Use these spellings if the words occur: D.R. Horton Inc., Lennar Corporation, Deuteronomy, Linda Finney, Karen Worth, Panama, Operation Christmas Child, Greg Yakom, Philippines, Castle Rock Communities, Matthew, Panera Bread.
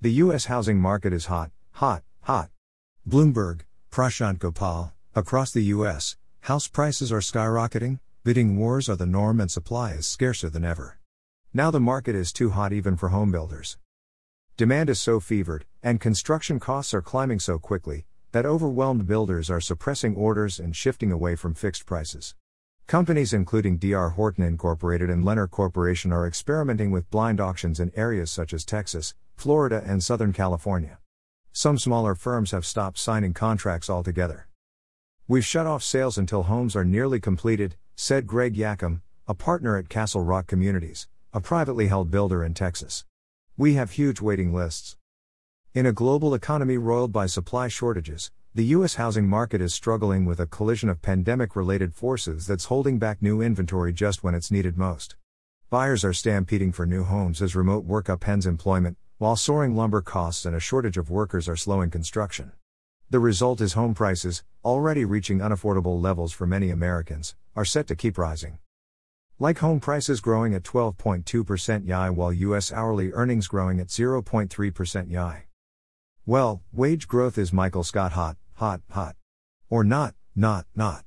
The U.S. housing market is hot, hot, hot. Bloomberg, Prashant Gopal, across the U.S., house prices are skyrocketing, bidding wars are the norm and supply is scarcer than ever. Now the market is too hot even for homebuilders. Demand is so fevered, and construction costs are climbing so quickly, that overwhelmed builders are suppressing orders and shifting away from fixed prices. Companies including D.R. Horton Inc. and Lennar Corporation are experimenting with blind auctions in areas such as Texas, Florida, and Southern California. Some smaller firms have stopped signing contracts altogether. "We've shut off sales until homes are nearly completed," said Greg Yakom, a partner at Castle Rock Communities, a privately held builder in Texas. "We have huge waiting lists." In a global economy roiled by supply shortages, the U.S. housing market is struggling with a collision of pandemic-related forces that's holding back new inventory just when it's needed most. Buyers are stampeding for new homes as remote work upends employment, while soaring lumber costs and a shortage of workers are slowing construction. The result is home prices, already reaching unaffordable levels for many Americans, are set to keep rising. Like home prices growing at 12.2% YI while U.S. hourly earnings growing at 0.3% YI. Well, wage growth is Michael Scott hot, hot, hot. Or not, not, not.